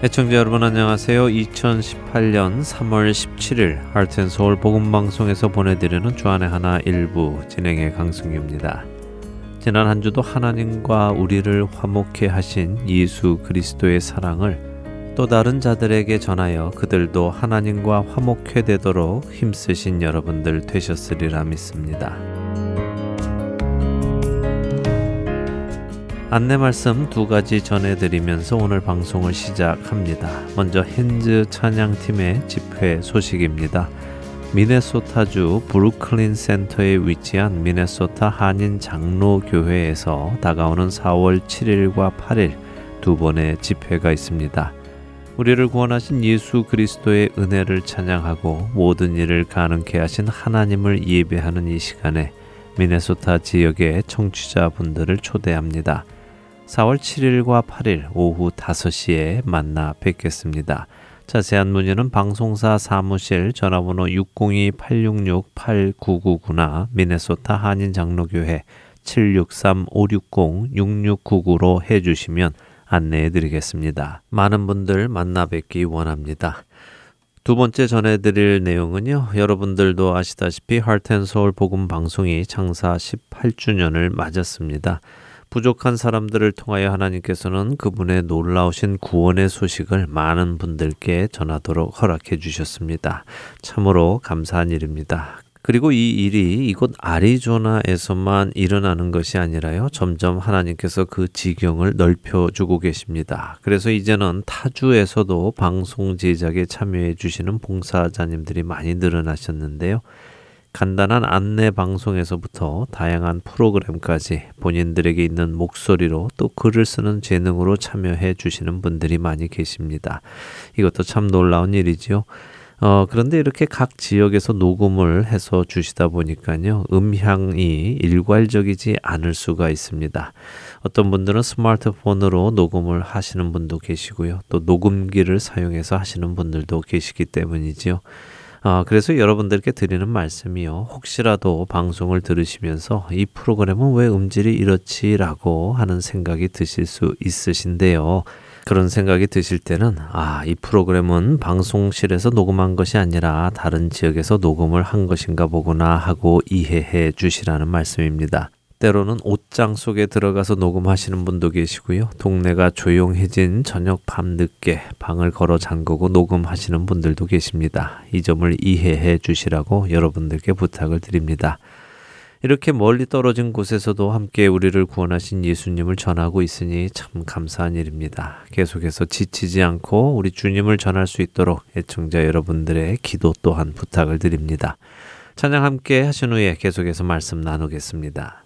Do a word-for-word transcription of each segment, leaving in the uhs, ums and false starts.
애청자 여러분 안녕하세요. 이천십팔년 삼월 십칠일 Heart and Soul 복음방송에서 보내드리는 주안의 하나 일부 진행의 강승규입니다. 지난 한 주도 하나님과 우리를 화목케 하신 예수 그리스도의 사랑을 또 다른 자들에게 전하여 그들도 하나님과 화목케 되도록 힘쓰신 여러분들 되셨으리라 믿습니다. 안내 말씀 두 가지 전해드리면서 오늘 방송을 시작합니다. 먼저 핸즈 찬양팀의 집회 소식입니다. 미네소타주 브루클린 센터에 위치한 미네소타 한인 장로교회에서 다가오는 사월 칠일과 팔일 두 번의 집회가 있습니다. 우리를 구원하신 예수 그리스도의 은혜를 찬양하고 모든 일을 가능케 하신 하나님을 예배하는 이 시간에 미네소타 지역의 청취자분들을 초대합니다. 사월 칠일과 팔일 오후 다섯시에 만나 뵙겠습니다. 자세한 문의는 방송사 사무실 전화번호 육공이 팔육육 팔구구구나 미네소타 한인 장로교회 칠육삼 오육공 육육구구로 해주시면 안내해드리겠습니다. 많은 분들 만나 뵙기 원합니다. 두 번째 전해드릴 내용은요. 여러분들도 아시다시피 Heart and Soul 복음 방송이 창사 십팔주년을 맞았습니다. 부족한 사람들을 통하여 하나님께서는 그분의 놀라우신 구원의 소식을 많은 분들께 전하도록 허락해 주셨습니다. 참으로 감사한 일입니다. 그리고 이 일이 이곳 아리조나에서만 일어나는 것이 아니라요. 점점 하나님께서 그 지경을 넓혀주고 계십니다. 그래서 이제는 타주에서도 방송 제작에 참여해 주시는 봉사자님들이 많이 늘어나셨는데요. 간단한 안내 방송에서부터 다양한 프로그램까지 본인들에게 있는 목소리로 또 글을 쓰는 재능으로 참여해 주시는 분들이 많이 계십니다. 이것도 참 놀라운 일이지요. 어, 그런데 이렇게 각 지역에서 녹음을 해서 주시다 보니까요. 음향이 일괄적이지 않을 수가 있습니다. 어떤 분들은 스마트폰으로 녹음을 하시는 분도 계시고요. 또 녹음기를 사용해서 하시는 분들도 계시기 때문이지요. 아, 그래서 여러분들께 드리는 말씀이요. 혹시라도 방송을 들으시면서 이 프로그램은 왜 음질이 이렇지라고 하는 생각이 드실 수 있으신데요. 그런 생각이 드실 때는 아, 이 프로그램은 방송실에서 녹음한 것이 아니라 다른 지역에서 녹음을 한 것인가 보구나 하고 이해해 주시라는 말씀입니다. 때로는 옷장 속에 들어가서 녹음하시는 분도 계시고요. 동네가 조용해진 저녁 밤늦게 방을 걸어 잠그고 녹음하시는 분들도 계십니다. 이 점을 이해해 주시라고 여러분들께 부탁을 드립니다. 이렇게 멀리 떨어진 곳에서도 함께 우리를 구원하신 예수님을 전하고 있으니 참 감사한 일입니다. 계속해서 지치지 않고 우리 주님을 전할 수 있도록 애청자 여러분들의 기도 또한 부탁을 드립니다. 찬양 함께 하신 후에 계속해서 말씀 나누겠습니다.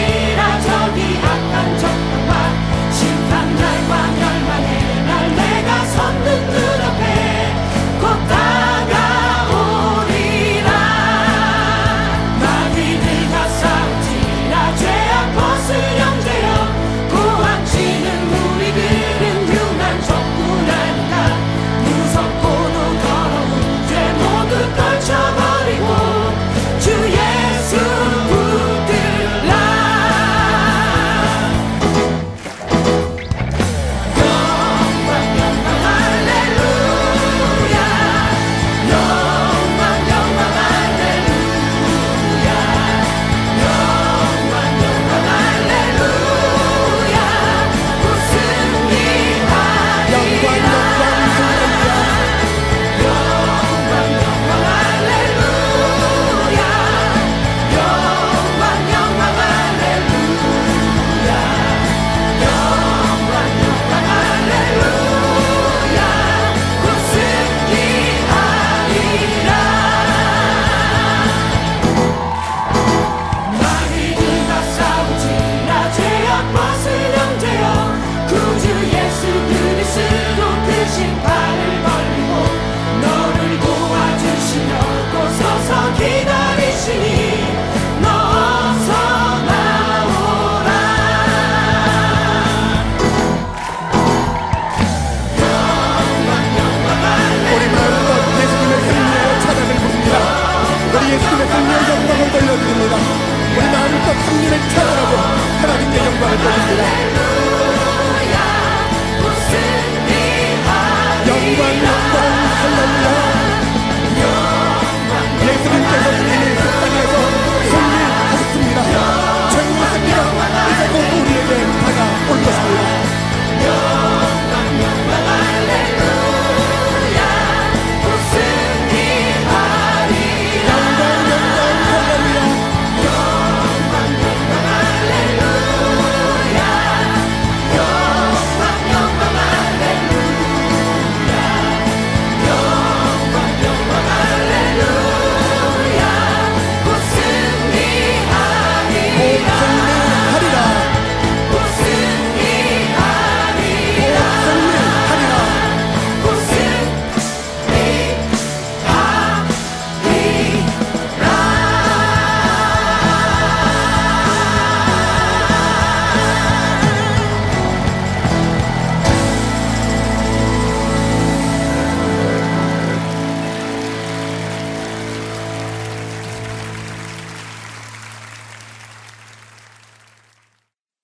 Cheers!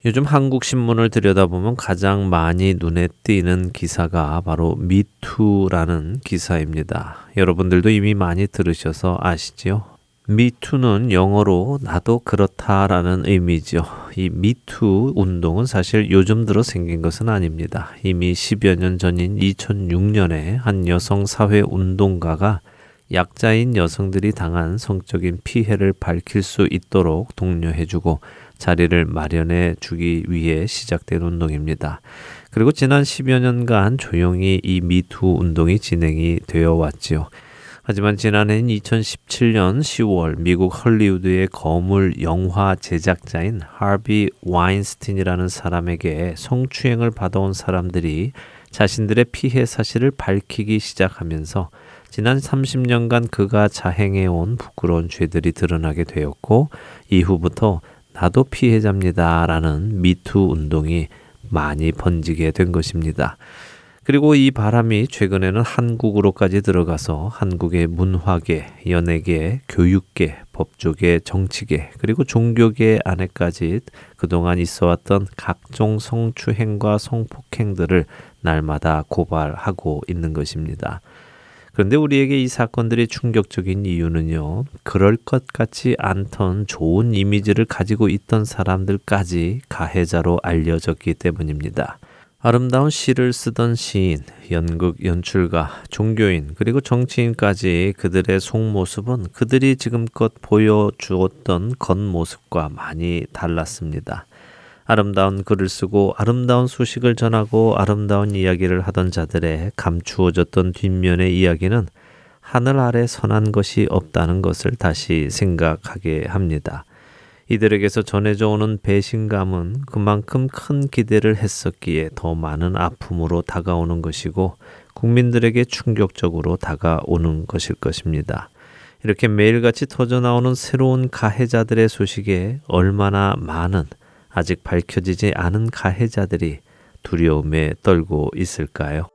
요즘 한국 신문을 들여다보면 가장 많이 눈에 띄는 기사가 바로 미투라는 기사입니다. 여러분들도 이미 많이 들으셔서 아시지요? 미투는 영어로 나도 그렇다라는 의미죠. 이 미투 운동은 사실 요즘 들어 생긴 것은 아닙니다. 이미 십여 년 전인 이천육 년에 한 여성 사회 운동가가 약자인 여성들이 당한 성적인 피해를 밝힐 수 있도록 독려해주고 자리를 마련해 주기 위해 시작된 운동입니다. 그리고 지난 십여 년간 조용히 이 미투 운동이 진행이 되어 왔지요. 하지만 지난해인 이천십칠 년 시월 미국 헐리우드의 거물 영화 제작자인 하비 와인스틴이라는 사람에게 성추행을 받아온 사람들이 자신들의 피해 사실을 밝히기 시작하면서 지난 삼십 년간 그가 자행해온 부끄러운 죄들이 드러나게 되었고, 이후부터 나도 피해자입니다 라는 미투 운동이 많이 번지게 된 것입니다. 그리고 이 바람이 최근에는 한국으로까지 들어가서 한국의 문화계, 연예계, 교육계, 법조계, 정치계, 그리고 종교계 안에까지 그동안 있어왔던 각종 성추행과 성폭행들을 날마다 고발하고 있는 것입니다. 그런데 우리에게 이 사건들이 충격적인 이유는요, 그럴 것 같지 않던 좋은 이미지를 가지고 있던 사람들까지 가해자로 알려졌기 때문입니다. 아름다운 시를 쓰던 시인, 연극 연출가, 종교인, 그리고 정치인까지 그들의 속모습은 그들이 지금껏 보여주었던 겉모습과 많이 달랐습니다. 아름다운 글을 쓰고 아름다운 소식을 전하고 아름다운 이야기를 하던 자들의 감추어졌던 뒷면의 이야기는 하늘 아래 선한 것이 없다는 것을 다시 생각하게 합니다. 이들에게서 전해져 오는 배신감은 그만큼 큰 기대를 했었기에 더 많은 아픔으로 다가오는 것이고 국민들에게 충격적으로 다가오는 것일 것입니다. 이렇게 매일같이 터져나오는 새로운 가해자들의 소식에 얼마나 많은 아직 밝혀지지 않은 가해자들이 두려움에 떨고 있을까요?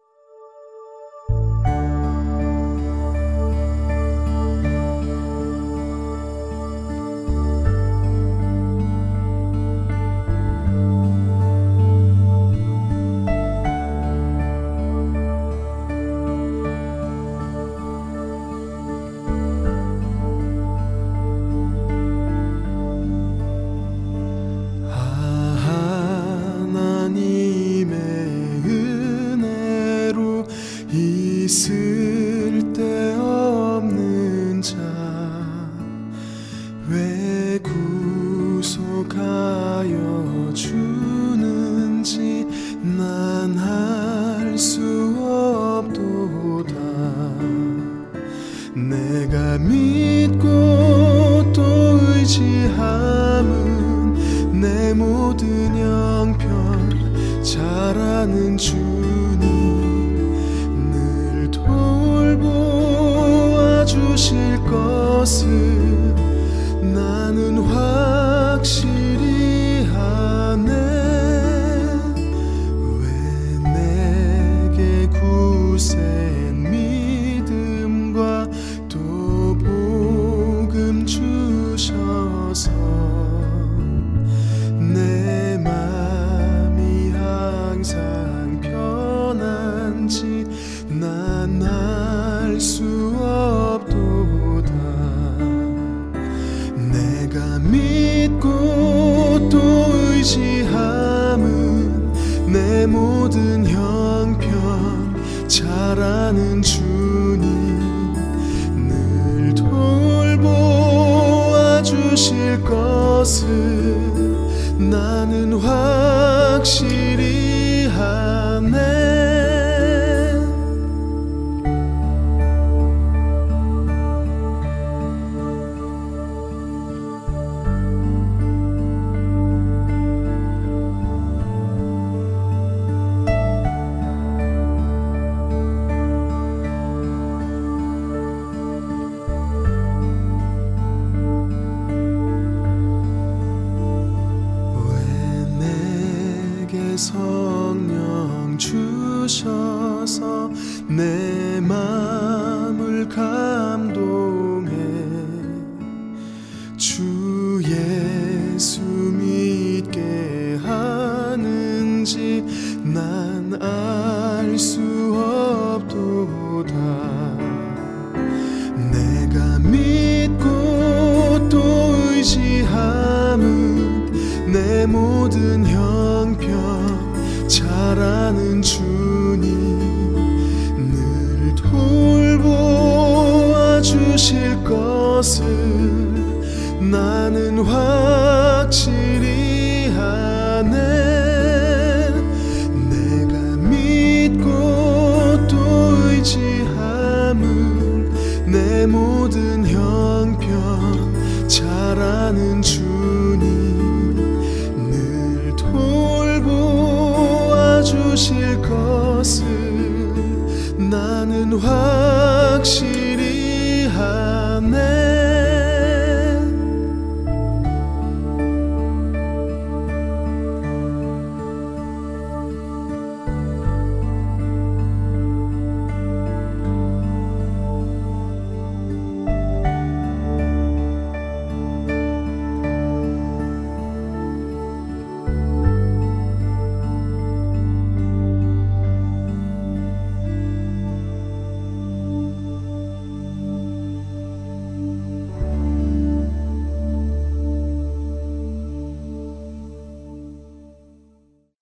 주 예수 믿게 하 내가 믿고 또 의지함은 내 모든 형편 잘 아는 주님, 늘 돌보아 주실 것을 나는 확실히 아네. 내 모든 형편 잘 아는 주님, 늘 돌보아 주실 것을 나는 확실히 아네.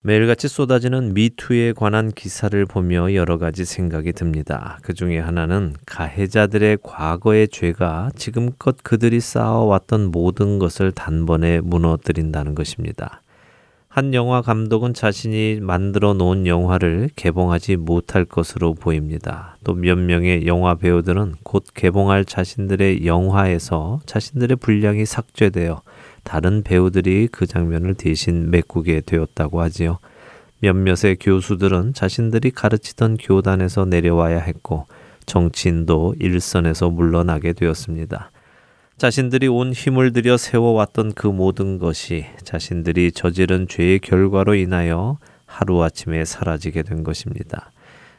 매일같이 쏟아지는 미투에 관한 기사를 보며 여러 가지 생각이 듭니다. 그 중에 하나는 가해자들의 과거의 죄가 지금껏 그들이 쌓아왔던 모든 것을 단번에 무너뜨린다는 것입니다. 한 영화 감독은 자신이 만들어 놓은 영화를 개봉하지 못할 것으로 보입니다. 또 몇 명의 영화 배우들은 곧 개봉할 자신들의 영화에서 자신들의 분량이 삭제되어 다른 배우들이 그 장면을 대신 메꾸게 되었다고 하지요. 몇몇의 교수들은 자신들이 가르치던 교단에서 내려와야 했고 정치인도 일선에서 물러나게 되었습니다. 자신들이 온 힘을 들여 세워왔던 그 모든 것이 자신들이 저지른 죄의 결과로 인하여 하루아침에 사라지게 된 것입니다.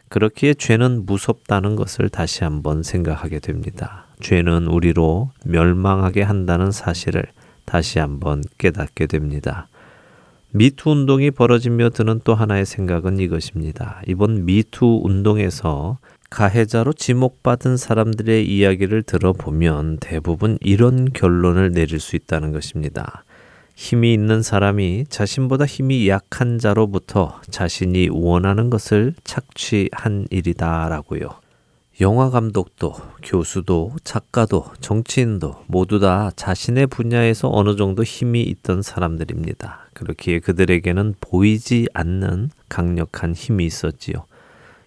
그렇기에 죄는 무섭다는 것을 다시 한번 생각하게 됩니다. 죄는 우리로 멸망하게 한다는 사실을 다시 한번 깨닫게 됩니다. 미투 운동이 벌어지며 드는 또 하나의 생각은 이것입니다. 이번 미투 운동에서 가해자로 지목받은 사람들의 이야기를 들어보면 대부분 이런 결론을 내릴 수 있다는 것입니다. 힘이 있는 사람이 자신보다 힘이 약한 자로부터 자신이 원하는 것을 착취한 일이다라고요. 영화 감독도, 교수도, 작가도, 정치인도 모두 다 자신의 분야에서 어느 정도 힘이 있던 사람들입니다. 그렇기에 그들에게는 보이지 않는 강력한 힘이 있었지요.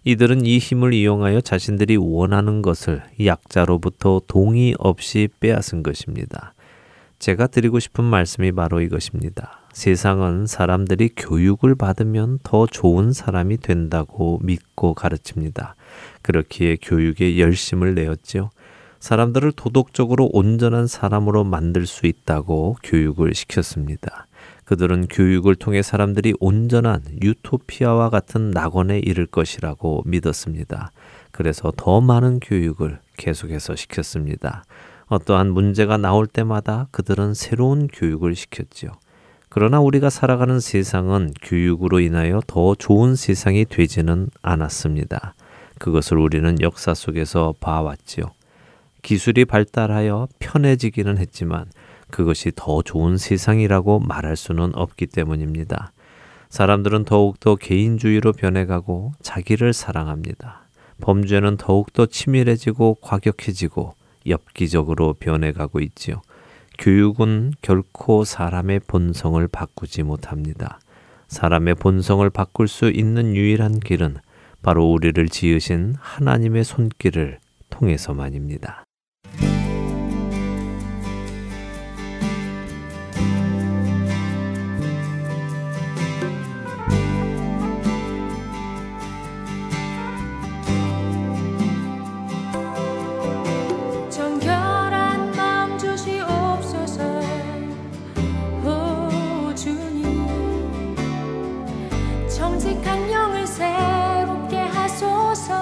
이들은 이 힘을 이용하여 자신들이 원하는 것을 약자로부터 동의 없이 빼앗은 것입니다. 제가 드리고 싶은 말씀이 바로 이것입니다. 세상은 사람들이 교육을 받으면 더 좋은 사람이 된다고 믿고 가르칩니다. 그렇기에 교육에 열심을 내었지요. 사람들을 도덕적으로 온전한 사람으로 만들 수 있다고 교육을 시켰습니다. 그들은 교육을 통해 사람들이 온전한 유토피아와 같은 낙원에 이를 것이라고 믿었습니다. 그래서 더 많은 교육을 계속해서 시켰습니다. 어떠한 문제가 나올 때마다 그들은 새로운 교육을 시켰지요. 그러나 우리가 살아가는 세상은 교육으로 인하여 더 좋은 세상이 되지는 않았습니다. 그것을 우리는 역사 속에서 봐왔지요. 기술이 발달하여 편해지기는 했지만 그것이 더 좋은 세상이라고 말할 수는 없기 때문입니다. 사람들은 더욱더 개인주의로 변해가고 자기를 사랑합니다. 범죄는 더욱더 치밀해지고 과격해지고 엽기적으로 변해가고 있지요. 교육은 결코 사람의 본성을 바꾸지 못합니다. 사람의 본성을 바꿀 수 있는 유일한 길은 바로 우리를 지으신 하나님의 손길을 통해서만입니다. 새롭게 하소서.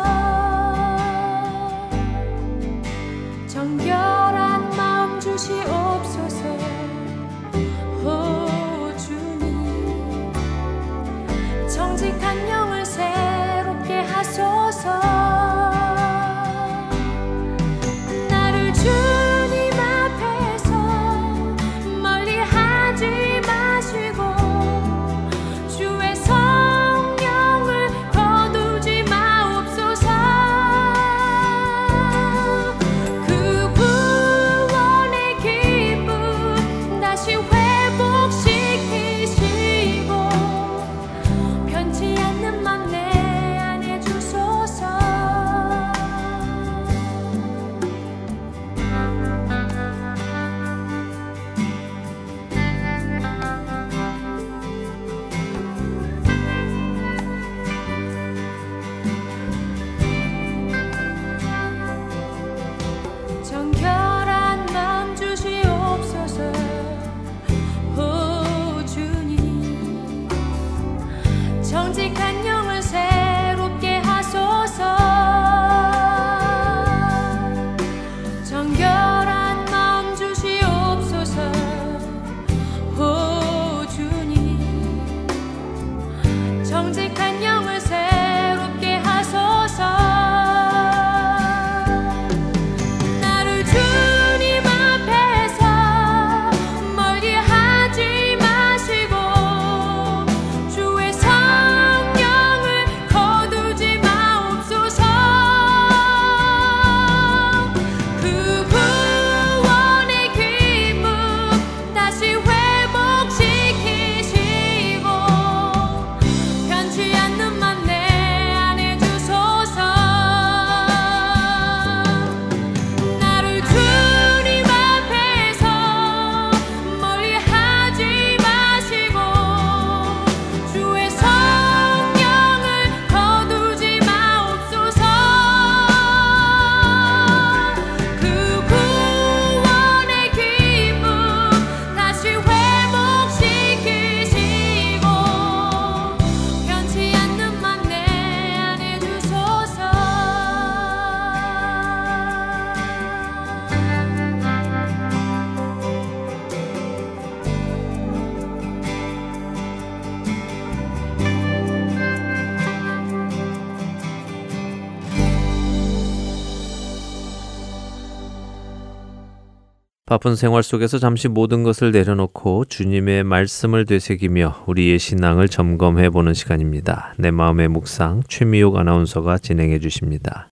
바쁜 생활 속에서 잠시 모든 것을 내려놓고 주님의 말씀을 되새기며 우리의 신앙을 점검해보는 시간입니다. 내 마음의 묵상, 최미옥 아나운서가 진행해 주십니다.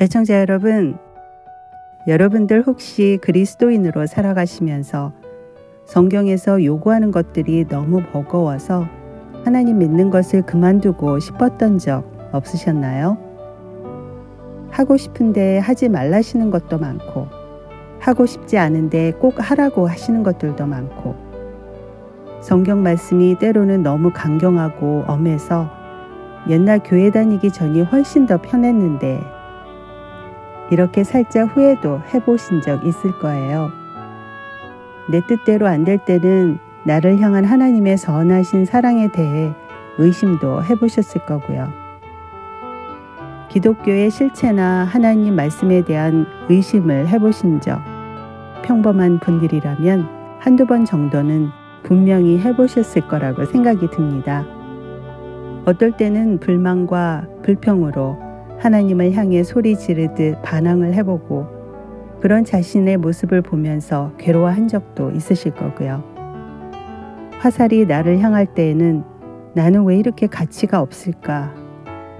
애청자 여러분, 여러분들 혹시 그리스도인으로 살아가시면서 성경에서 요구하는 것들이 너무 버거워서 하나님 믿는 것을 그만두고 싶었던 적 없으셨나요? 하고 싶은데 하지 말라시는 것도 많고, 하고 싶지 않은데 꼭 하라고 하시는 것들도 많고, 성경 말씀이 때로는 너무 강경하고 엄해서 옛날 교회 다니기 전이 훨씬 더 편했는데, 이렇게 살짝 후회도 해보신 적 있을 거예요. 내 뜻대로 안 될 때는 나를 향한 하나님의 선하신 사랑에 대해 의심도 해보셨을 거고요. 기독교의 실체나 하나님 말씀에 대한 의심을 해보신 적, 평범한 분들이라면 한두 번 정도는 분명히 해보셨을 거라고 생각이 듭니다. 어떨 때는 불만과 불평으로 하나님을 향해 소리 지르듯 반항을 해보고, 그런 자신의 모습을 보면서 괴로워한 적도 있으실 거고요. 화살이 나를 향할 때에는 나는 왜 이렇게 가치가 없을까?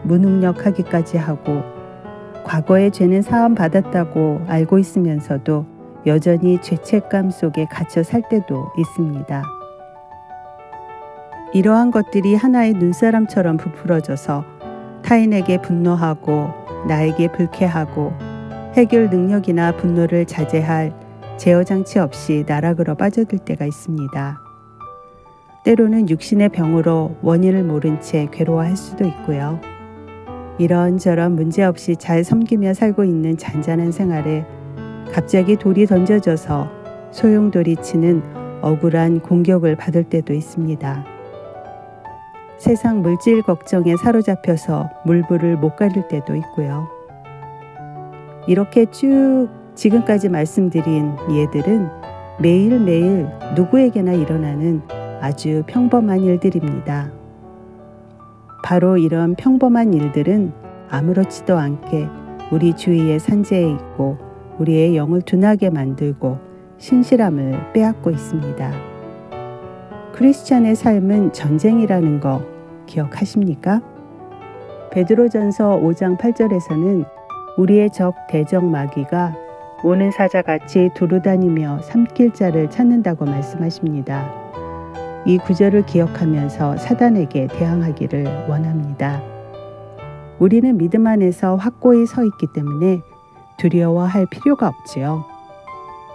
무능력하기까지 하고, 과거의 죄는 사함받았다고 알고 있으면서도 여전히 죄책감 속에 갇혀 살 때도 있습니다. 이러한 것들이 하나의 눈사람처럼 부풀어져서 타인에게 분노하고 나에게 불쾌하고 해결 능력이나 분노를 자제할 제어장치 없이 나락으로 빠져들 때가 있습니다. 때로는 육신의 병으로 원인을 모른 채 괴로워할 수도 있고요. 이런저런 문제없이 잘 섬기며 살고 있는 잔잔한 생활에 갑자기 돌이 던져져서 소용돌이치는 억울한 공격을 받을 때도 있습니다. 세상 물질 걱정에 사로잡혀서 물불을 못 가릴 때도 있고요. 이렇게 쭉 지금까지 말씀드린 예들은 매일매일 누구에게나 일어나는 아주 평범한 일들입니다. 바로 이런 평범한 일들은 아무렇지도 않게 우리 주위에 산재해 있고, 우리의 영을 둔하게 만들고 신실함을 빼앗고 있습니다. 크리스찬의 삶은 전쟁이라는 거 기억하십니까? 베드로전서 오 장 팔 절에서는 우리의 적 대적 마귀가 오는 사자같이 두루다니며 삼킬 자를 찾는다고 말씀하십니다. 이 구절을 기억하면서 사단에게 대항하기를 원합니다. 우리는 믿음 안에서 확고히 서 있기 때문에 두려워할 필요가 없지요.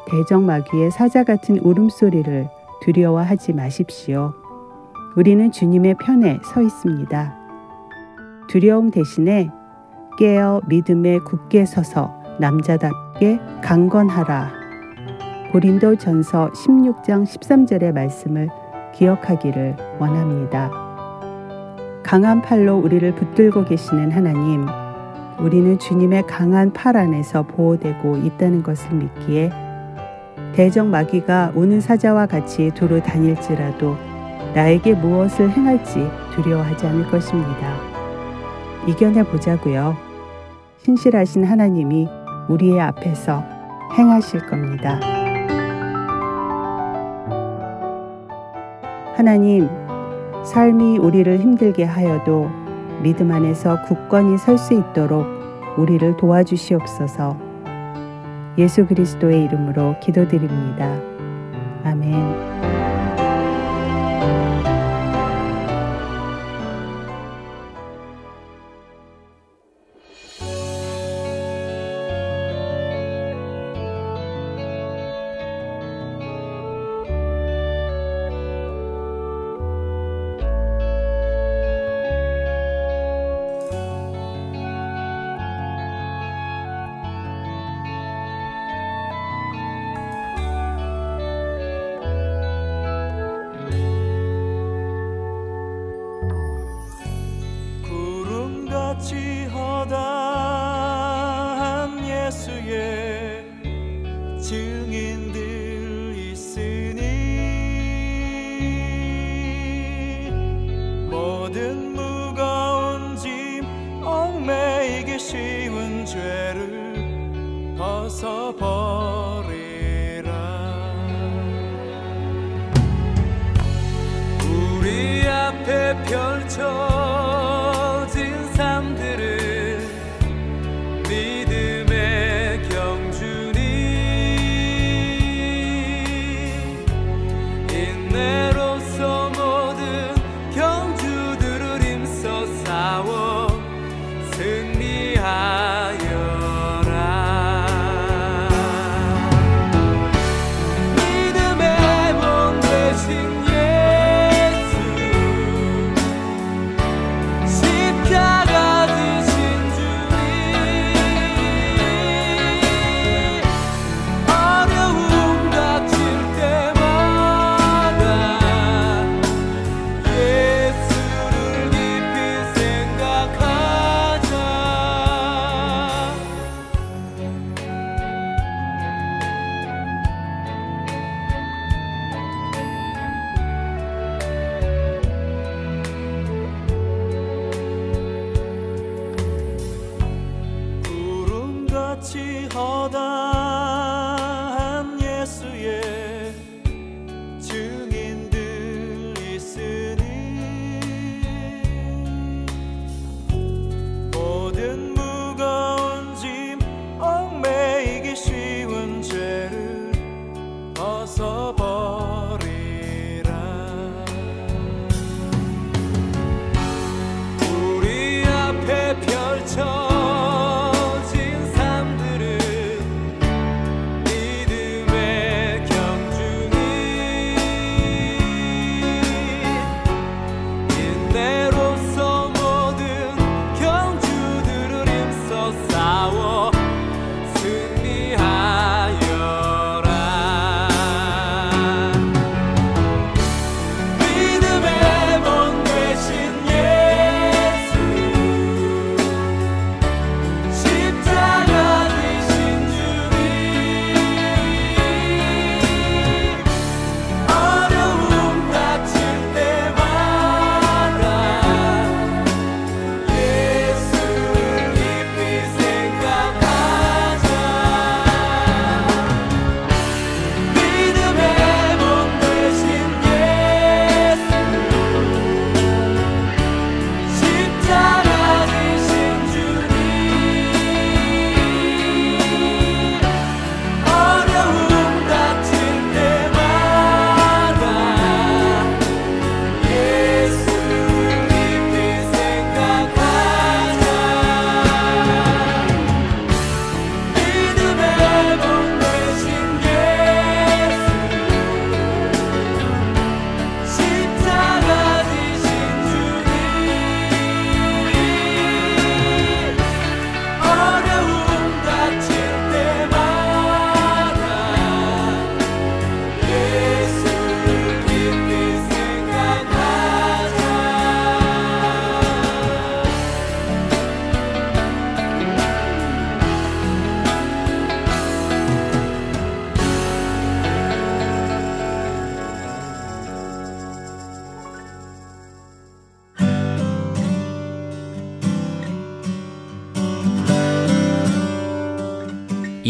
대적 마귀의 사자 같은 울음소리를 두려워하지 마십시오. 우리는 주님의 편에 서 있습니다. 두려움 대신에 깨어 믿음에 굳게 서서 남자답게 강건하라. 고린도전서 십육 장 십삼 절의 말씀을 기억하기를 원합니다. 강한 팔로 우리를 붙들고 계시는 하나님, 우리는 주님의 강한 팔 안에서 보호되고 있다는 것을 믿기에 대적 마귀가 우는 사자와 같이 두루 다닐지라도 나에게 무엇을 행할지 두려워하지 않을 것입니다. 이겨내보자고요. 신실하신 하나님이 우리의 앞에서 행하실 겁니다. 하나님, 삶이 우리를 힘들게 하여도 믿음 안에서 굳건히 설 수 있도록 우리를 도와주시옵소서. 예수 그리스도의 이름으로 기도드립니다. 아멘. 모든 무거운 죄를 벗어버리라. 우리 앞에 펼쳐진 삶들을 믿음의 경주니 인내로서 모든 경주들을 힘써 싸워 승리하라. 허다한 예수의 증인들 있으니 모든 무거운 짐 얽매이기 쉬운 죄를 벗어버리라. 우리 앞에 펼쳐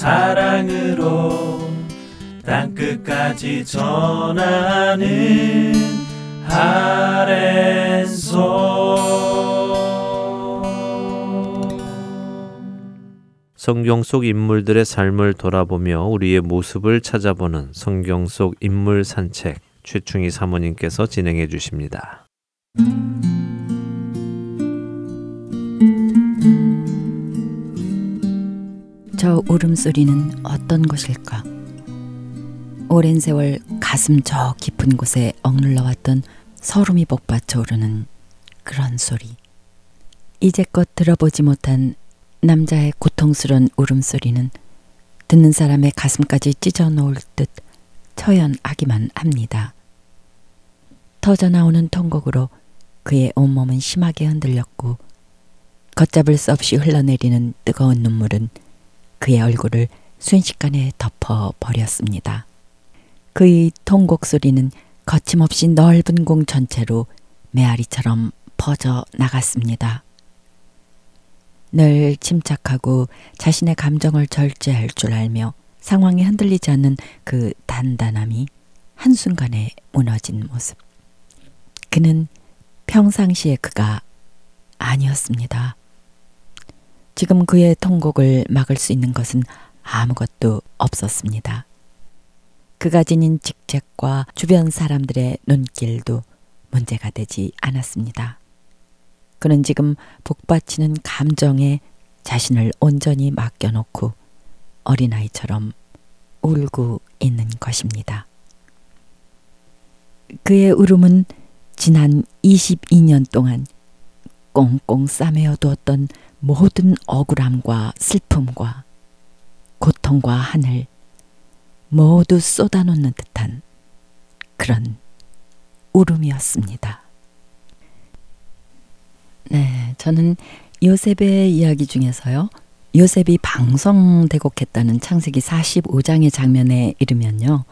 사랑으로 땅끝까지 전하는 Heart and Soul. 성경 속 인물들의 삶을 돌아보며 우리의 모습을 찾아보는 성경 속 인물 산책, 최충희 사모님께서 진행해 주십니다. 저 울음소리는 어떤 것일까? 오랜 세월 가슴 저 깊은 곳에 억눌러왔던 서름이 복받쳐 오르는 그런 소리. 이제껏 들어보지 못한 남자의 고통스러운 울음소리는 듣는 사람의 가슴까지 찢어놓을 듯 처연하기만 합니다. 터져나오는 통곡으로 그의 온몸은 심하게 흔들렸고 걷잡을 수 없이 흘러내리는 뜨거운 눈물은 그의 얼굴을 순식간에 덮어버렸습니다. 그의 통곡소리는 거침없이 넓은 공 전체로 메아리처럼 퍼져나갔습니다. 늘 침착하고 자신의 감정을 절제할 줄 알며 상황이 흔들리지 않는 그 단단함이 한순간에 무너진 모습. 그는 평상시의 그가 아니었습니다. 지금 그의 통곡을 막을 수 있는 것은 아무것도 없었습니다. 그가 지닌 직책과 주변 사람들의 눈길도 문제가 되지 않았습니다. 그는 지금 복받치는 감정에 자신을 온전히 맡겨놓고 어린아이처럼 울고 있는 것입니다. 그의 울음은 지난 이십이 년 동안 꽁꽁 싸매어 두었던 모든 억울함과 슬픔과 고통과 한을 모두 쏟아놓는 듯한 그런 울음이었습니다. 네, 저는 요셉의 이야기 중에서요, 요셉이 방성대곡했다는 창세기 사십오 장의 장면에 이르면요,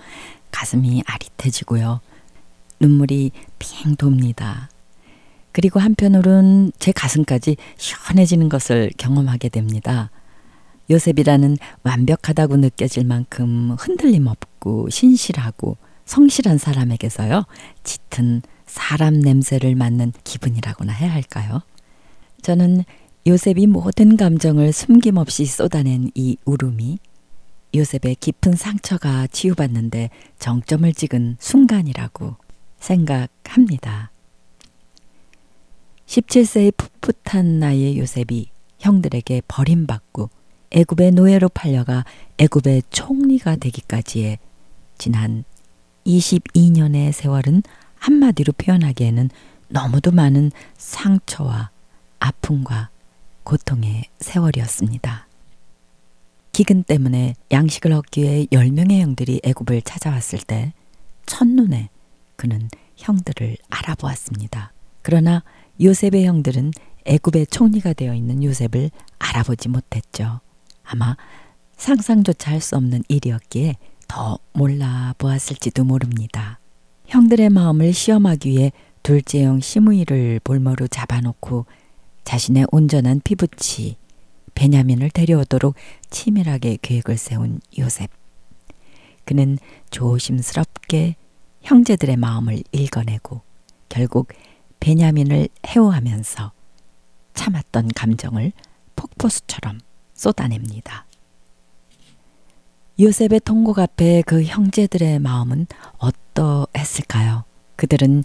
가슴이 아릿해지고요, 눈물이 핑 돕니다. 그리고 한편으론 제 가슴까지 시원해지는 것을 경험하게 됩니다. 요셉이라는 완벽하다고 느껴질 만큼 흔들림 없고 신실하고 성실한 사람에게서요, 짙은 사람 냄새를 맡는 기분이라고나 해야 할까요? 저는 요셉이 모든 감정을 숨김없이 쏟아낸 이 울음이 요셉의 깊은 상처가 치유받는데 정점을 찍은 순간이라고 생각합니다. 십칠 세의 풋풋한 나이의 요셉이 형들에게 버림받고 애굽의 노예로 팔려가 애굽의 총리가 되기까지의 지난 이십이 년의 세월은 한마디로 표현하기에는 너무도 많은 상처와 아픔과 고통의 세월이었습니다. 기근 때문에 양식을 얻기 위해 열 명의 형들이 애굽을 찾아왔을 때 첫눈에 그는 형들을 알아보았습니다. 그러나 요셉의 형들은 애굽의 총리가 되어 있는 요셉을 알아보지 못했죠. 아마 상상조차 할 수 없는 일이었기에 더 몰라보았을지도 모릅니다. 형들의 마음을 시험하기 위해 둘째 형 시므이를 볼모로 잡아놓고 자신의 온전한 피부치 베냐민을 데려오도록 치밀하게 계획을 세운 요셉. 그는 조심스럽게 형제들의 마음을 읽어내고 결국 베냐민을 해오하면서 참았던 감정을 폭포수처럼 쏟아냅니다. 요셉의 통곡 앞에 그 형제들의 마음은 어떠했을까요? 그들은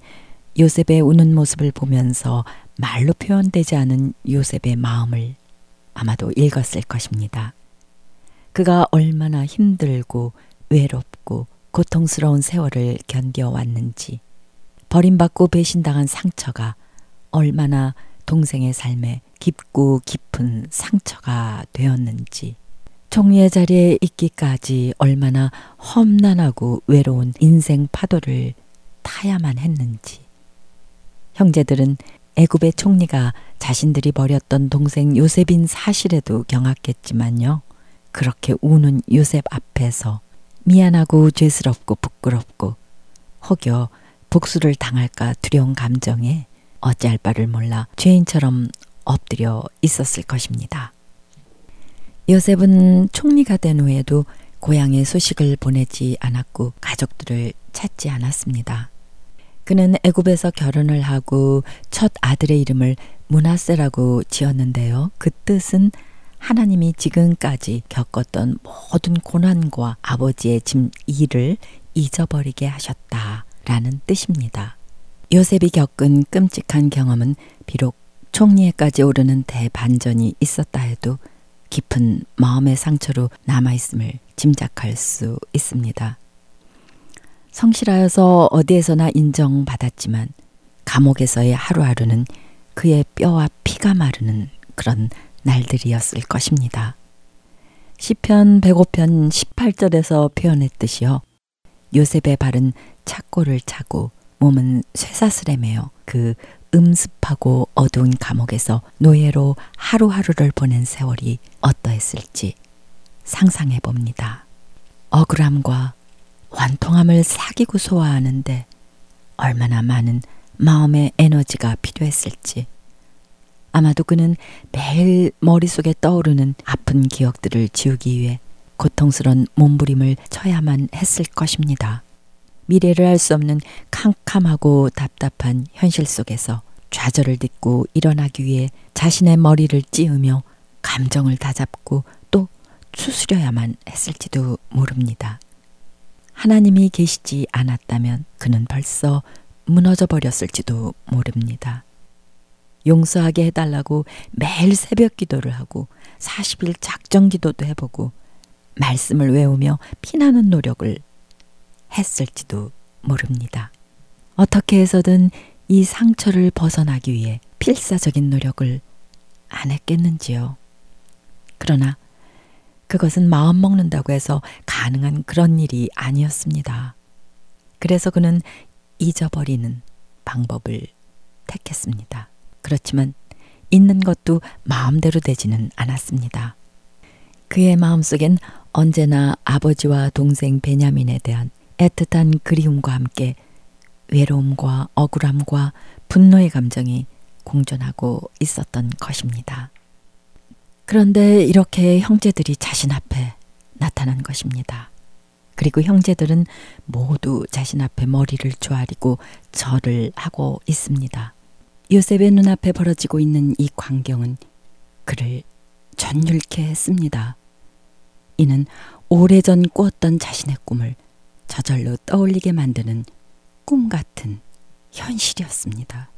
요셉의 우는 모습을 보면서 말로 표현되지 않은 요셉의 마음을 아마도 읽었을 것입니다. 그가 얼마나 힘들고 외롭고 고통스러운 세월을 견뎌왔는지, 버림받고 배신당한 상처가 얼마나 동생의 삶에 깊고 깊은 상처가 되었는지, 총리의 자리에 있기까지 얼마나 험난하고 외로운 인생 파도를 타야만 했는지. 형제들은 애굽의 총리가 자신들이 버렸던 동생 요셉인 사실에도 경악했지만요, 그렇게 우는 요셉 앞에서 미안하고 죄스럽고 부끄럽고 혹여 복수를 당할까 두려운 감정에 어찌할 바를 몰라 죄인처럼 엎드려 있었을 것입니다. 요셉은 총리가 된 후에도 고향에 소식을 보내지 않았고 가족들을 찾지 않았습니다. 그는 애굽에서 결혼을 하고 첫 아들의 이름을 므낫세라고 지었는데요. 그 뜻은 하나님이 지금까지 겪었던 모든 고난과 아버지의 짐 일을 잊어버리게 하셨다라는 뜻입니다. 요셉이 겪은 끔찍한 경험은 비록 총리에까지 오르는 대반전이 있었다 해도 깊은 마음의 상처로 남아있음을 짐작할 수 있습니다. 성실하여서 어디에서나 인정받았지만 감옥에서의 하루하루는 그의 뼈와 피가 마르는 그런 날들이었을 것입니다. 시편 백오 편 십팔 절에서 표현했듯이요. 요셉의 발은 착고를 차고 몸은 쇠사슬에 매어 그 음습하고 어두운 감옥에서 노예로 하루하루를 보낸 세월이 어떠했을지 상상해 봅니다. 억울함과 완통함을 사귀고 소화하는데 얼마나 많은 마음의 에너지가 필요했을지, 아마도 그는 매일 머릿속에 떠오르는 아픈 기억들을 지우기 위해 고통스러운 몸부림을 쳐야만 했을 것입니다. 미래를 알 수 없는 캄캄하고 답답한 현실 속에서 좌절을 딛고 일어나기 위해 자신의 머리를 찌우며 감정을 다잡고 또 추스려야만 했을지도 모릅니다. 하나님이 계시지 않았다면 그는 벌써 무너져 버렸을지도 모릅니다. 용서하게 해달라고 매일 새벽 기도를 하고 사십 일 작정 기도도 해보고 말씀을 외우며 피나는 노력을 했을지도 모릅니다. 어떻게 해서든 이 상처를 벗어나기 위해 필사적인 노력을 안 했겠는지요. 그러나 그것은 마음 먹는다고 해서 가능한 그런 일이 아니었습니다. 그래서 그는 잊어버리는 방법을 택했습니다. 그렇지만 잊는 것도 마음대로 되지는 않았습니다. 그의 마음속엔 언제나 아버지와 동생 베냐민에 대한 애틋한 그리움과 함께 외로움과 억울함과 분노의 감정이 공존하고 있었던 것입니다. 그런데 이렇게 형제들이 자신 앞에 나타난 것입니다. 그리고 형제들은 모두 자신 앞에 머리를 조아리고 절을 하고 있습니다. 요셉의 눈앞에 벌어지고 있는 이 광경은 그를 전율케 했습니다. 이는 오래전 꾸었던 자신의 꿈을 저절로 떠올리게 만드는 꿈 같은 현실이었습니다.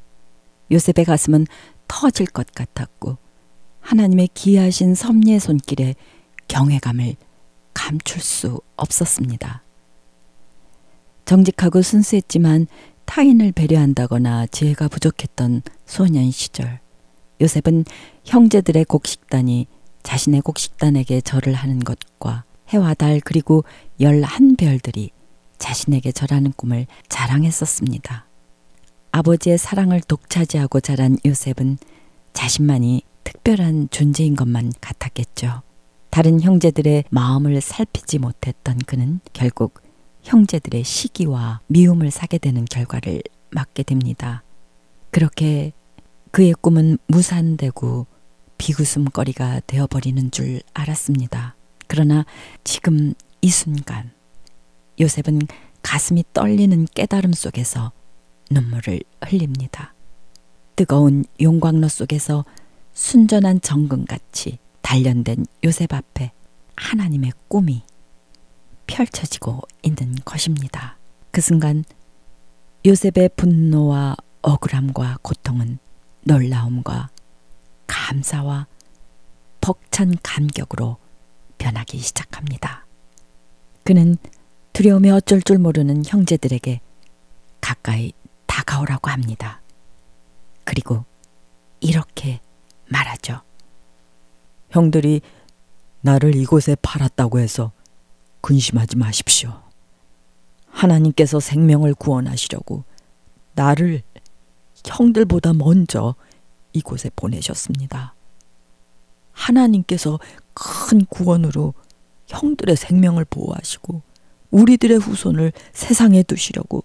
요셉의 가슴은 터질 것 같았고 하나님의 기이하신 섭리의 손길에 경외감을 감출 수 없었습니다. 정직하고 순수했지만 타인을 배려한다거나 지혜가 부족했던 소년 시절, 요셉은 형제들의 곡식단이 자신의 곡식단에게 절을 하는 것과 해와 달 그리고 열한 별들이 자신에게 절하는 꿈을 자랑했었습니다. 아버지의 사랑을 독차지하고 자란 요셉은 자신만이 특별한 존재인 것만 같았겠죠. 다른 형제들의 마음을 살피지 못했던 그는 결국 형제들의 시기와 미움을 사게 되는 결과를 맞게 됩니다. 그렇게 그의 꿈은 무산되고 비웃음거리가 되어버리는 줄 알았습니다. 그러나 지금 이 순간 요셉은 가슴이 떨리는 깨달음 속에서 눈물을 흘립니다. 뜨거운 용광로 속에서 순전한 정금같이 단련된 요셉 앞에 하나님의 꿈이 펼쳐지고 있는 것입니다. 그 순간 요셉의 분노와 억울함과 고통은 놀라움과 감사와 벅찬 감격으로 변하기 시작합니다. 그는 두려움에 어쩔 줄 모르는 형제들에게 가까이 다가오라고 합니다. 그리고 이렇게 말하죠. 형들이 나를 이곳에 팔았다고 해서 근심하지 마십시오. 하나님께서 생명을 구원하시려고 나를 형들보다 먼저 이곳에 보내셨습니다. 하나님께서 큰 구원으로 형들의 생명을 보호하시고 우리들의 후손을 세상에 두시려고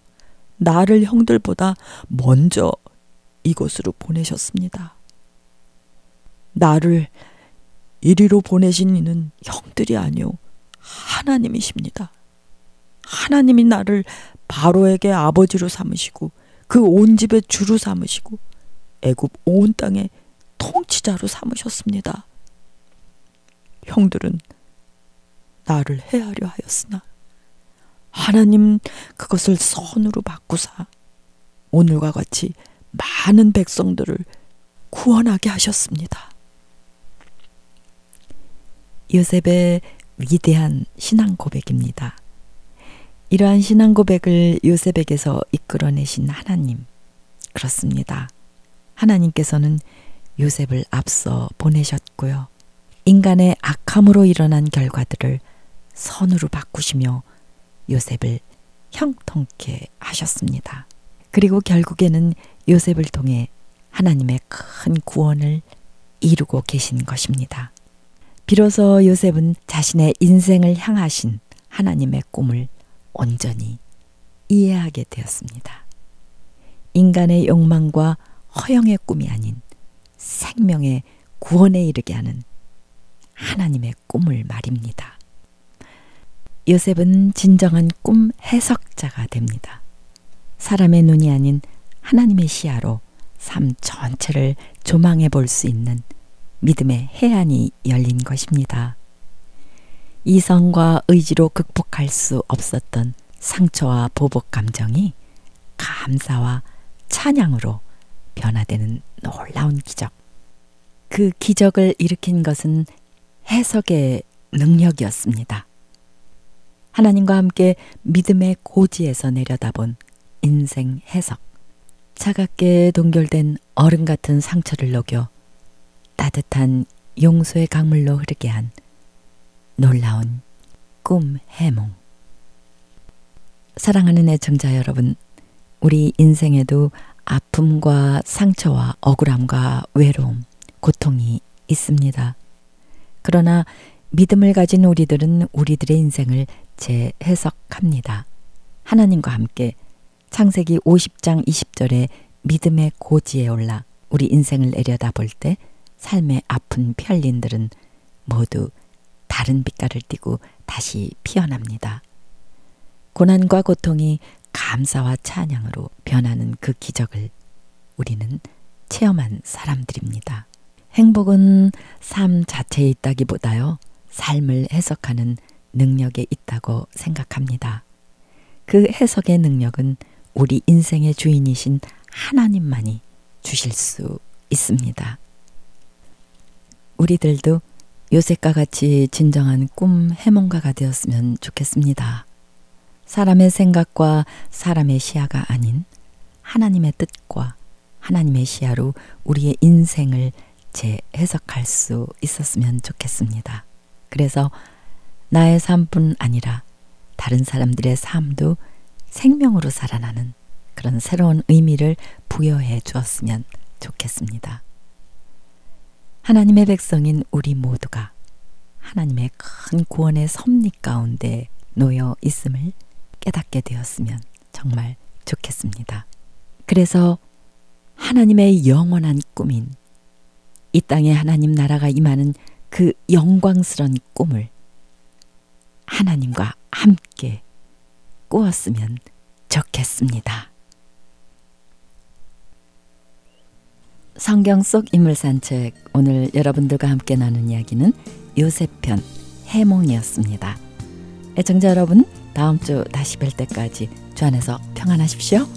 나를 형들보다 먼저 이곳으로 보내셨습니다. 나를 이리로 보내신 이는 형들이 아니오 하나님이십니다. 하나님이 나를 바로에게 아버지로 삼으시고 그 온 집의 주로 삼으시고 애굽 온 땅의 통치자로 삼으셨습니다. 형들은 나를 해하려 하였으나 하나님 그것을 선으로 바꾸사 오늘과 같이 많은 백성들을 구원하게 하셨습니다. 요셉의 위대한 신앙 고백입니다. 이러한 신앙 고백을 요셉에게서 이끌어내신 하나님, 그렇습니다. 하나님께서는 요셉을 앞서 보내셨고요. 인간의 악함으로 일어난 결과들을 선으로 바꾸시며 요셉을 형통케 하셨습니다. 그리고 결국에는 요셉을 통해 하나님의 큰 구원을 이루고 계신 것입니다. 비로소 요셉은 자신의 인생을 향하신 하나님의 꿈을 온전히 이해하게 되었습니다. 인간의 욕망과 허영의 꿈이 아닌 생명의 구원에 이르게 하는 하나님의 꿈을 말입니다. 요셉은 진정한 꿈 해석자가 됩니다. 사람의 눈이 아닌 하나님의 시야로 삶 전체를 조망해 볼 수 있는 믿음의 해안이 열린 것입니다. 이성과 의지로 극복할 수 없었던 상처와 보복 감정이 감사와 찬양으로 변화되는 놀라운 기적. 그 기적을 일으킨 것은 해석의 능력이었습니다. 하나님과 함께 믿음의 고지에서 내려다본 인생 해석. 차갑게 동결된 얼음 같은 상처를 녹여 따뜻한 용서의 강물로 흐르게 한 놀라운 꿈 해몽. 사랑하는 애청자 여러분, 우리 인생에도 아픔과 상처와 억울함과 외로움, 고통이 있습니다. 그러나 믿음을 가진 우리들은 우리들의 인생을 재해석합니다. 하나님과 함께 창세기 오십 장 이십 절에 믿음의 고지에 올라 우리 인생을 내려다볼 때 삶의 아픈 편린들은 모두 다른 빛깔을 띠고 다시 피어납니다. 고난과 고통이 감사와 찬양으로 변하는 그 기적을 우리는 체험한 사람들입니다. 행복은 삶 자체에 있다기보다요, 삶을 해석하는 능력에 있다고 생각합니다. 그 해석의 능력은 우리 인생의 주인이신 하나님만이 주실 수 있습니다. 우리들도 요셉과 같이 진정한 꿈 해몽가가 되었으면 좋겠습니다. 사람의 생각과 사람의 시야가 아닌 하나님의 뜻과 하나님의 시야로 우리의 인생을 재해석할 수 있었으면 좋겠습니다. 그래서 나의 삶뿐 아니라 다른 사람들의 삶도 생명으로 살아나는 그런 새로운 의미를 부여해 주었으면 좋겠습니다. 하나님의 백성인 우리 모두가 하나님의 큰 구원의 섭리 가운데 놓여 있음을 깨닫게 되었으면 정말 좋겠습니다. 그래서 하나님의 영원한 꿈인 이 땅에 하나님 나라가 임하는 그 영광스러운 꿈을 하나님과 함께 꾸었으면 좋겠습니다. 성경 속 인물 산책, 오늘 여러분들과 함께 나눈 이야기는 요셉편 해몽이었습니다. 애청자 여러분, 다음 주 다시 뵐 때까지 주 안에서 평안하십시오.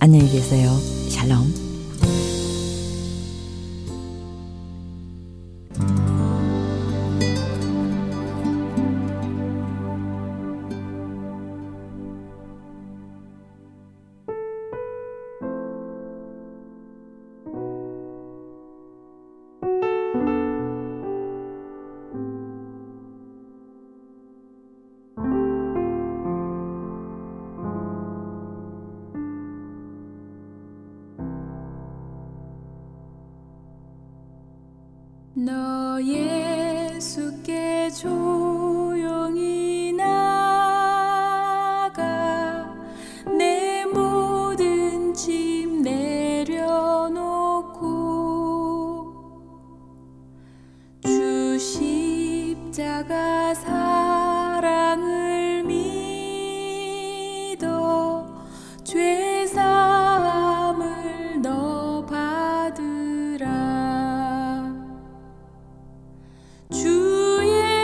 안녕히 계세요. 샬롬. 너 예수께 조용히 나가 내 모든 짐 내려놓고 주 십자가 사랑을 믿어 죄 사함을 너 받으라. 주의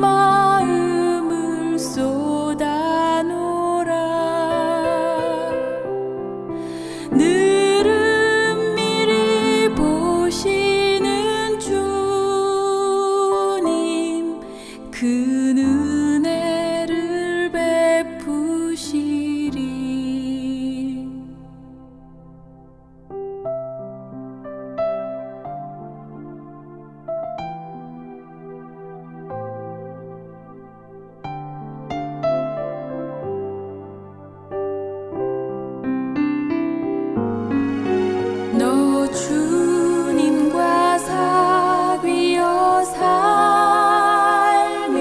마음을 쏟아놓으라. 늘은 미리 보시는 주님 그 은혜를 베푸시리. 주님과 사귀어 살면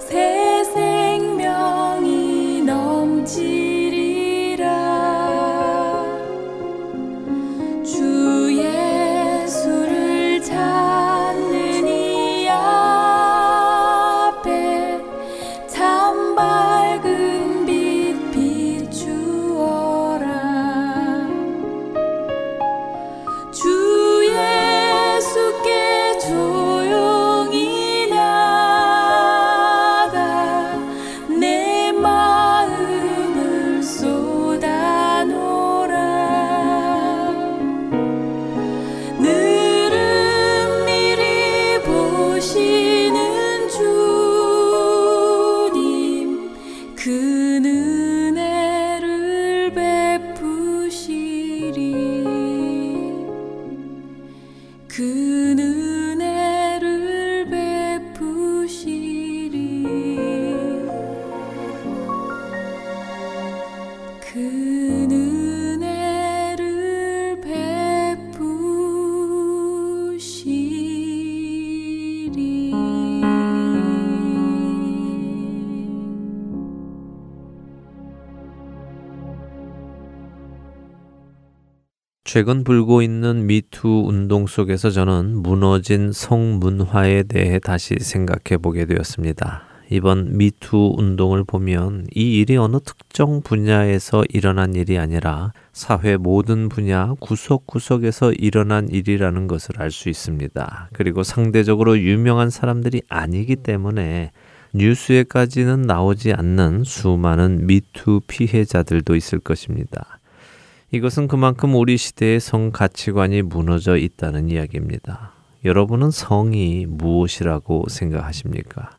새 생명이 넘치리라. 주 예수를 찾는 이 앞에 참 밝은 빛 비추어라. 주 예수께 조용히 나가 내 마음을 쏟아놓으라. 늘은 미리 보시는 주님 그 은혜를 베푸시리. 그 은혜를 베푸시리. 그 은혜를 베푸시리. 최근 불고 있는 미투 운동 속에서 저는 무너진 성문화에 대해 다시 생각해 보게 되었습니다. 이번 미투 운동을 보면 이 일이 어느 특정 분야에서 일어난 일이 아니라 사회 모든 분야 구석구석에서 일어난 일이라는 것을 알 수 있습니다. 그리고 상대적으로 유명한 사람들이 아니기 때문에 뉴스에까지는 나오지 않는 수많은 미투 피해자들도 있을 것입니다. 이것은 그만큼 우리 시대의 성 가치관이 무너져 있다는 이야기입니다. 여러분은 성이 무엇이라고 생각하십니까?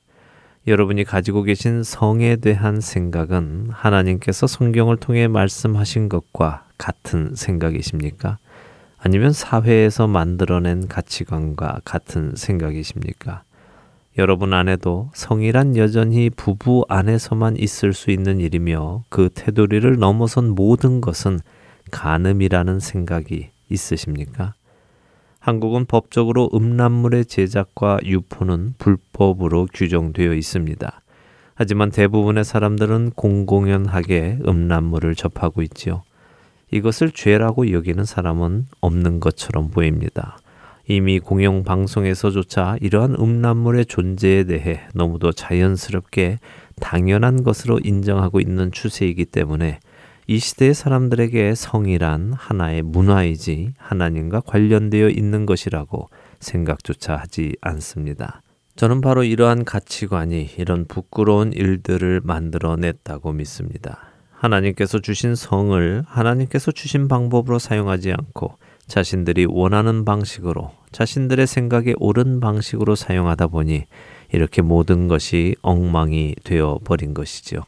여러분이 가지고 계신 성에 대한 생각은 하나님께서 성경을 통해 말씀하신 것과 같은 생각이십니까? 아니면 사회에서 만들어낸 가치관과 같은 생각이십니까? 여러분 안에도 성이란 여전히 부부 안에서만 있을 수 있는 일이며 그 테두리를 넘어선 모든 것은 간음이라는 생각이 있으십니까? 한국은 법적으로 음란물의 제작과 유포는 불법으로 규정되어 있습니다. 하지만 대부분의 사람들은 공공연하게 음란물을 접하고 있지요. 이것을 죄라고 여기는 사람은 없는 것처럼 보입니다. 이미 공영방송에서조차 이러한 음란물의 존재에 대해 너무도 자연스럽게 당연한 것으로 인정하고 있는 추세이기 때문에 이 시대의 사람들에게 성이란 하나의 문화이지 하나님과 관련되어 있는 것이라고 생각조차 하지 않습니다. 저는 바로 이러한 가치관이 이런 부끄러운 일들을 만들어냈다고 믿습니다. 하나님께서 주신 성을 하나님께서 주신 방법으로 사용하지 않고 자신들이 원하는 방식으로, 자신들의 생각에 옳은 방식으로 사용하다 보니 이렇게 모든 것이 엉망이 되어버린 것이죠.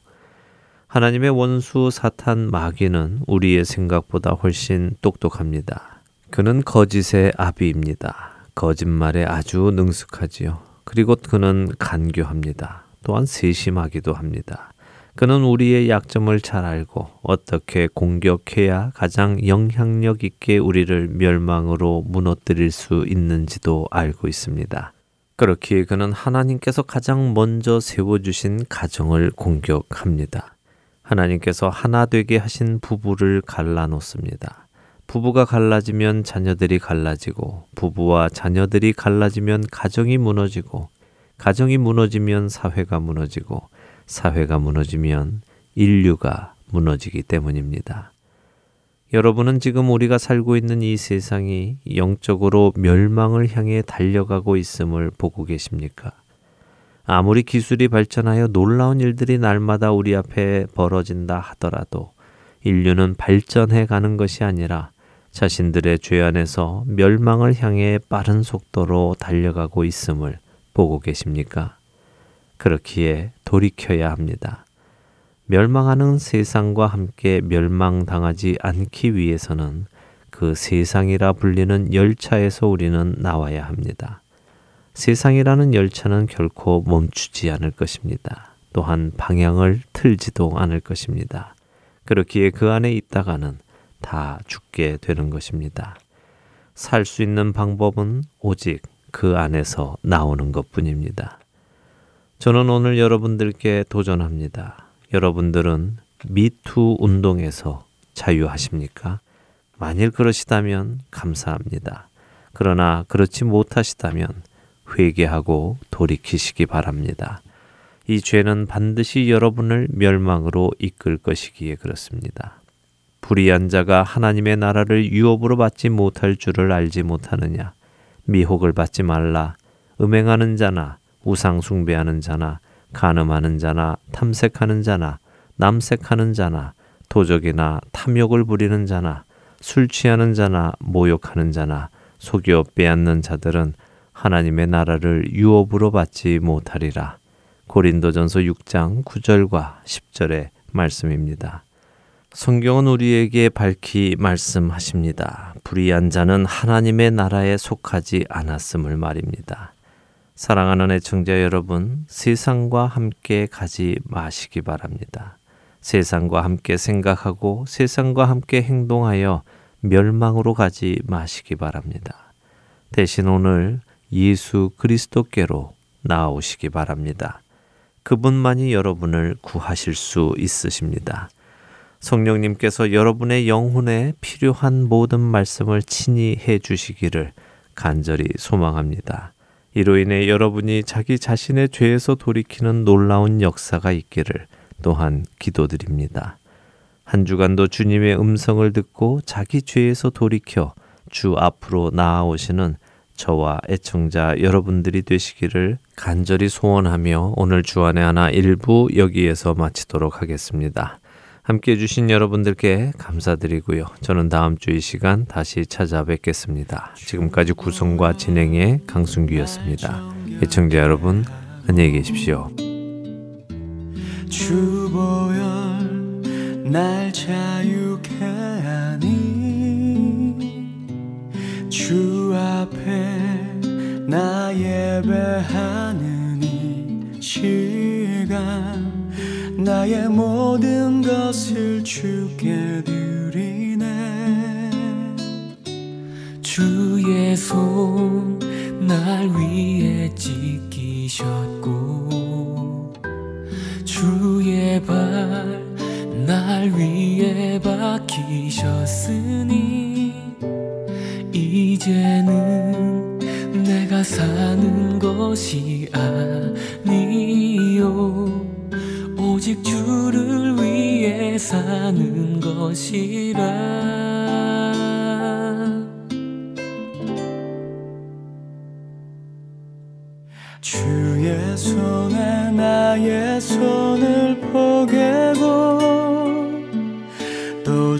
하나님의 원수 사탄 마귀는 우리의 생각보다 훨씬 똑똑합니다. 그는 거짓의 아비입니다. 거짓말에 아주 능숙하지요. 그리고 그는 간교합니다. 또한 세심하기도 합니다. 그는 우리의 약점을 잘 알고 어떻게 공격해야 가장 영향력 있게 우리를 멸망으로 무너뜨릴 수 있는지도 알고 있습니다. 그렇기에 그는 하나님께서 가장 먼저 세워주신 가정을 공격합니다. 하나님께서 하나 되게 하신 부부를 갈라놓습니다. 부부가 갈라지면 자녀들이 갈라지고, 부부와 자녀들이 갈라지면 가정이 무너지고, 가정이 무너지면 사회가 무너지고, 사회가 무너지면 인류가 무너지기 때문입니다. 여러분은 지금 우리가 살고 있는 이 세상이 영적으로 멸망을 향해 달려가고 있음을 보고 계십니까? 아무리 기술이 발전하여 놀라운 일들이 날마다 우리 앞에 벌어진다 하더라도 인류는 발전해 가는 것이 아니라 자신들의 죄 안에서 멸망을 향해 빠른 속도로 달려가고 있음을 보고 계십니까? 그렇기에 돌이켜야 합니다. 멸망하는 세상과 함께 멸망당하지 않기 위해서는 그 세상이라 불리는 열차에서 우리는 나와야 합니다. 세상이라는 열차는 결코 멈추지 않을 것입니다. 또한 방향을 틀지도 않을 것입니다. 그렇기에 그 안에 있다가는 다 죽게 되는 것입니다. 살 수 있는 방법은 오직 그 안에서 나오는 것뿐입니다. 저는 오늘 여러분들께 도전합니다. 여러분들은 미투 운동에서 자유하십니까? 만일 그러시다면 감사합니다. 그러나 그렇지 못하시다면 회개하고 돌이키시기 바랍니다. 이 죄는 반드시 여러분을 멸망으로 이끌 것이기에 그렇습니다. 불의한 자가 하나님의 나라를 유업으로 받지 못할 줄을 알지 못하느냐. 미혹을 받지 말라. 음행하는 자나 우상 숭배하는 자나 간음하는 자나 탐색하는 자나 남색하는 자나 도적이나 탐욕을 부리는 자나 술 취하는 자나 모욕하는 자나 속여 빼앗는 자들은 하나님의 나라를 유업으로 받지 못하리라. 고린도전서 육 장 구 절과 십 절의 말씀입니다. 성경은 우리에게 밝히 말씀하십니다. 불의한 자는 하나님의 나라에 속하지 않았음을 말입니다. 사랑하는 애청자 여러분, 세상과 함께 가지 마시기 바랍니다. 세상과 함께 생각하고 세상과 함께 행동하여 멸망으로 가지 마시기 바랍니다. 대신 오늘 예수 그리스도께로 나아오시기 바랍니다. 그분만이 여러분을 구하실 수 있으십니다. 성령님께서 여러분의 영혼에 필요한 모든 말씀을 친히 해주시기를 간절히 소망합니다. 이로 인해 여러분이 자기 자신의 죄에서 돌이키는 놀라운 역사가 있기를 또한 기도드립니다. 한 주간도 주님의 음성을 듣고 자기 죄에서 돌이켜 주 앞으로 나아오시는 저와 애청자 여러분들이 되시기를 간절히 소원하며 오늘 주안의 하나 일부 여기에서 마치도록 하겠습니다. 함께 해주신 여러분들께 감사드리고요. 저는 다음 주 이 시간 다시 찾아뵙겠습니다. 지금까지 구성과 진행의 강순규였습니다. 애청자 여러분, 안녕히 계십시오. 주보혈 날 자유케 하니 주 앞에 나 예배하는 이 시간 나의 모든 것을 주께 드리네. 주의 손 날 위에 지키셨고 주의 발 날 위에 박히셨으니 이제는 내가 사는 것이 아니요 오직 주를 위해 사는 것이라. 주의 손에 나의 손을 포개고 또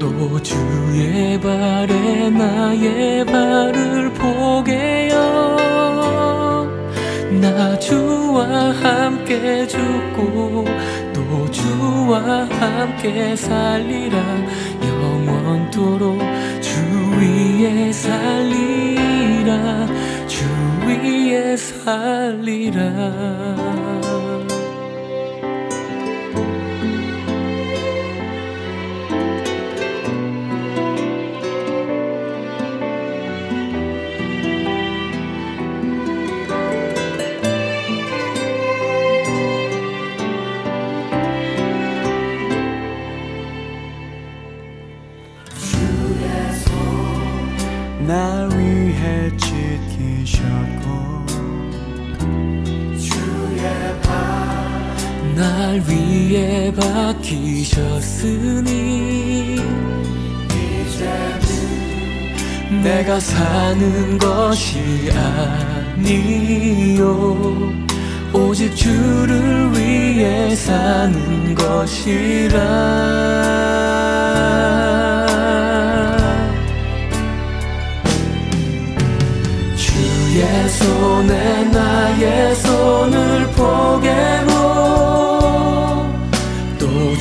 또 주의 발에 나의 발을 포개어 나 주와 함께 죽고 또 주와 함께 살리라. 영원토록 주 위에 살리라. 주 위에 살리라. 날 위해 바뀌셨으니 이제는 내가 사는 것이 아니요 오직 주를 위해 사는 것이라. 주의 손에 나의 손을 포개고 또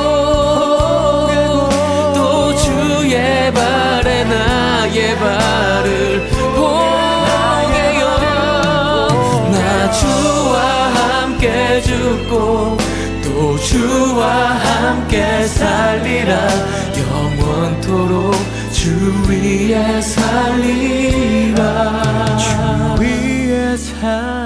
또 주의 발에 나의 발을 포개요. 나 주와 함께 죽고 또 주와 함께 살리라. 영원토록 주 위에 살리라. 주 위에 살리라.